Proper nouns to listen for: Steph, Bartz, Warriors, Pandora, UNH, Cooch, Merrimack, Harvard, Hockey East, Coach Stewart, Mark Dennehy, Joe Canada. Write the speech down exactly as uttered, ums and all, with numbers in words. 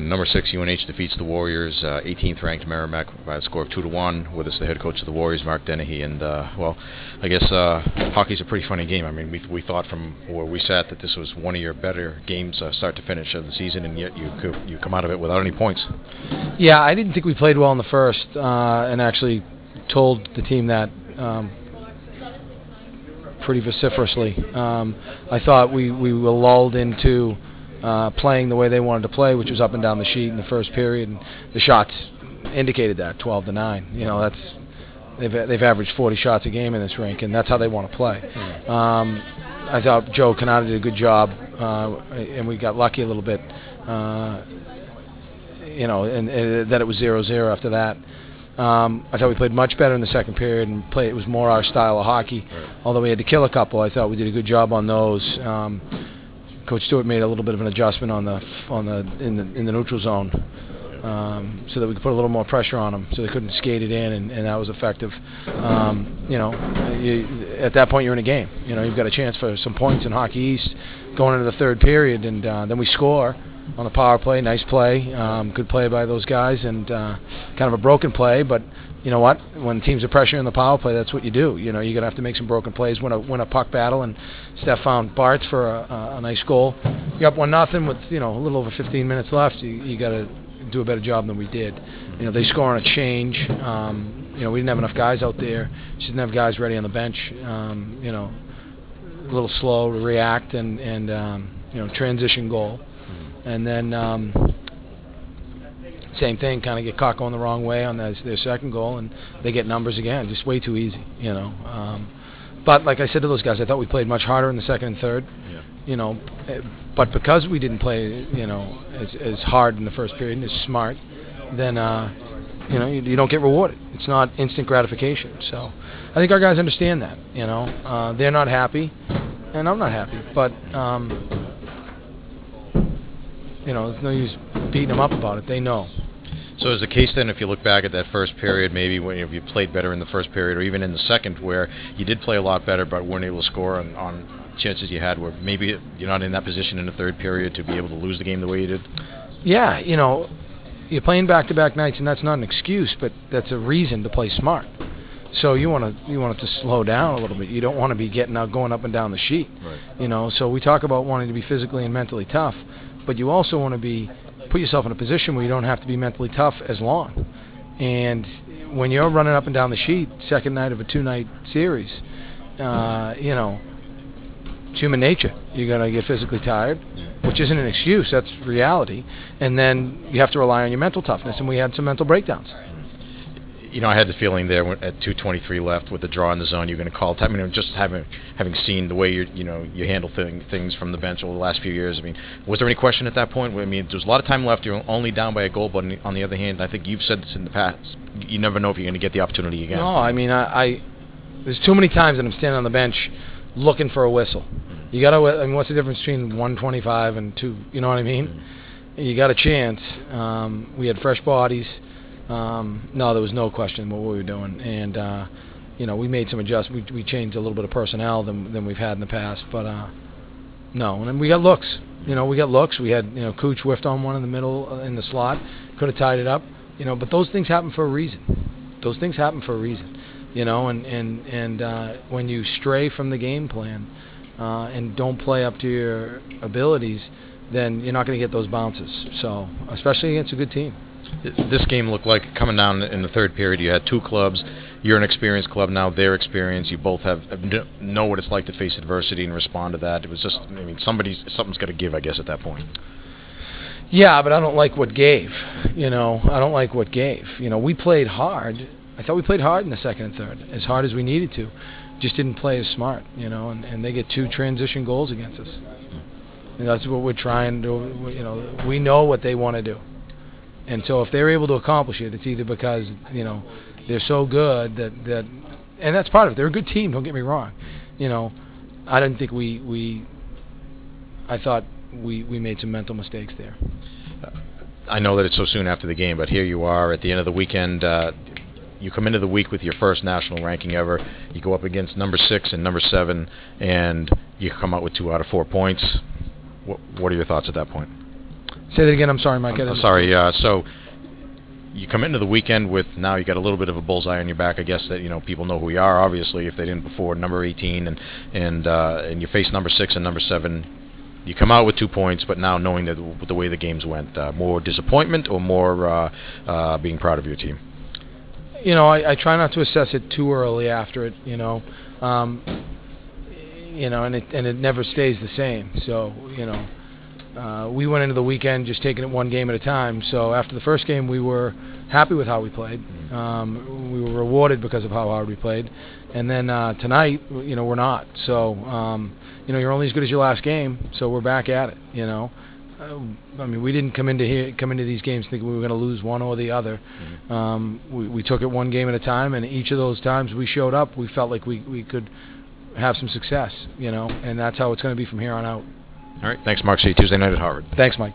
And number six, U N H defeats the Warriors, uh, eighteenth-ranked Merrimack by a score of two to one. With us, the head coach of the Warriors, Mark Dennehy, and uh, well, I guess uh, hockey's a pretty funny game. I mean, we we thought from where we sat that this was one of your better games, uh, start to finish of the season, and yet you you come out of it without any points. Yeah, I didn't think we played well in the first, uh, and actually told the team that um, pretty vociferously. Um, I thought we we were lulled into. Uh, playing the way they wanted to play, which was up and down the sheet in the first period, and the shots indicated that twelve to nine. You know, that's they've they've averaged forty shots a game in this rink, and that's how they want to play. Mm-hmm. um, I thought Joe Canada did a good job, uh, and we got lucky a little bit. Uh, you know, and, and that it was zero zero after that. Um, I thought we played much better in the second period, and play it was more our style of hockey. Right. Although we had to kill a couple, I thought we did a good job on those. Um, Coach Stewart made a little bit of an adjustment on the on the in the in the neutral zone, um, so that we could put a little more pressure on them, so they couldn't skate it in, and, and that was effective. Um, you know, you, at that point you're in a game. You know, you've got a chance for some points in Hockey East going into the third period, and uh, then we score on a power play. Nice play, um, good play by those guys, and uh, kind of a broken play, but. You know what? When teams are pressuring the power play, that's what you do. You know, you're gonna have to make some broken plays, win a win a puck battle, and Steph found Bartz for a, a, a nice goal. You're up one nothing with you know a little over fifteen minutes left. You, you got to do a better job than we did. You know, they score on a change. Um, you know, we didn't have enough guys out there. She didn't have guys ready on the bench. Um, you know, a little slow to react, and and um, you know transition goal, and then. Um, Same thing, kind of get caught going the wrong way on their, their second goal, and they get numbers again. Just way too easy, you know. Um, but like I said to those guys, I thought we played much harder in the second and third, yeah. You know. But because we didn't play, you know, as, as hard in the first period and as smart, then, uh, you know, you, you don't get rewarded. It's not instant gratification. So I think our guys understand that, you know. Uh, they're not happy, and I'm not happy. But, um, you know, there's no use beating them up about it. They know. So is the case then, if you look back at that first period, maybe when you played better in the first period, or even in the second, where you did play a lot better but weren't able to score on, on chances you had, where maybe you're not in that position in the third period to be able to lose the game the way you did? Yeah, you know, you're playing back-to-back nights, and that's not an excuse, but that's a reason to play smart. So you want to you want it to slow down a little bit. You don't want to be getting out, going up and down the sheet. Right. You know, so we talk about wanting to be physically and mentally tough, but you also want to be. Put yourself in a position where you don't have to be mentally tough as long. And when you're running up and down the sheet, second night of a two-night series, uh, you know, it's human nature. You're going to get physically tired, which isn't an excuse. That's reality. And then you have to rely on your mental toughness, and we had some mental breakdowns. You know, I had the feeling there at two twenty-three left with the draw in the zone, you're going to call time. I mean, just having having seen the way you you know you handle thing, things from the bench over the last few years. I mean, was there any question at that point? I mean, there's a lot of time left. You're only down by a goal, but on the other hand, I think you've said this in the past. You never know if you're going to get the opportunity again. No, I mean, I, I there's too many times that I'm standing on the bench looking for a whistle. You got to. I mean, what's the difference between one twenty-five and two? You know what I mean? Mm-hmm. You got a chance. Um, we had fresh bodies. Um, no, there was no question what we were doing, and uh, you know we made some adjustments. We, we changed a little bit of personnel than than we've had in the past, but uh, no, and we got looks. You know, we got looks. We had you know Cooch whiffed on one in the middle uh, in the slot, could have tied it up. You know, but those things happen for a reason. Those things happen for a reason. You know, and and and uh, when you stray from the game plan uh, and don't play up to your abilities, then you're not going to get those bounces. So, especially against a good team. This game looked like coming down in the third period. You had two clubs. You're an experienced club now. They're experienced. You both have know what it's like to face adversity and respond to that. It was just, I mean, somebody's something's got to give, I guess, at that point. Yeah, but I don't like what gave. You know, I don't like what gave. You know, we played hard. I thought we played hard in the second and third, as hard as we needed to. Just didn't play as smart. You know, and, and they get two transition goals against us. And that's what we're trying to. You know, we know what they want to do. And so if they're able to accomplish it, it's either because, you know, they're so good that, that – and that's part of it. They're a good team, don't get me wrong. You know, I didn't think we, we – I thought we, we made some mental mistakes there. I know that it's so soon after the game, but here you are at the end of the weekend. Uh, you come into the week with your first national ranking ever. You go up against number six and number seven, and you come out with two out of four points. What, what are your thoughts at that point? Say that again. I'm sorry, Mike. I'm, I'm sorry. Uh, so you come into the weekend with, now you got a little bit of a bullseye on your back. I guess that, you know, people know who you are, obviously, if they didn't before. Number eighteen, and and uh, and you face number six and number seven. You come out with two points, but now knowing that the, the way the games went, uh, more disappointment or more uh, uh, being proud of your team? You know, I, I try not to assess it too early after it. You know, um, you know, and it and it never stays the same. So you know. Uh, we went into the weekend just taking it one game at a time. So after the first game, we were happy with how we played. Um, we were rewarded because of how hard we played. And then uh, tonight, you know, we're not. So, um, you know, you're only as good as your last game. So we're back at it. You know, uh, I mean, we didn't come into here, come into these games thinking we were going to lose one or the other. Mm-hmm. um, we, we took it one game at a time, and each of those times we showed up, we felt like we we could have some success. You know, and that's how it's going to be from here on out. All right. Thanks, Mark. See you Tuesday night at Harvard. Thanks, Mike.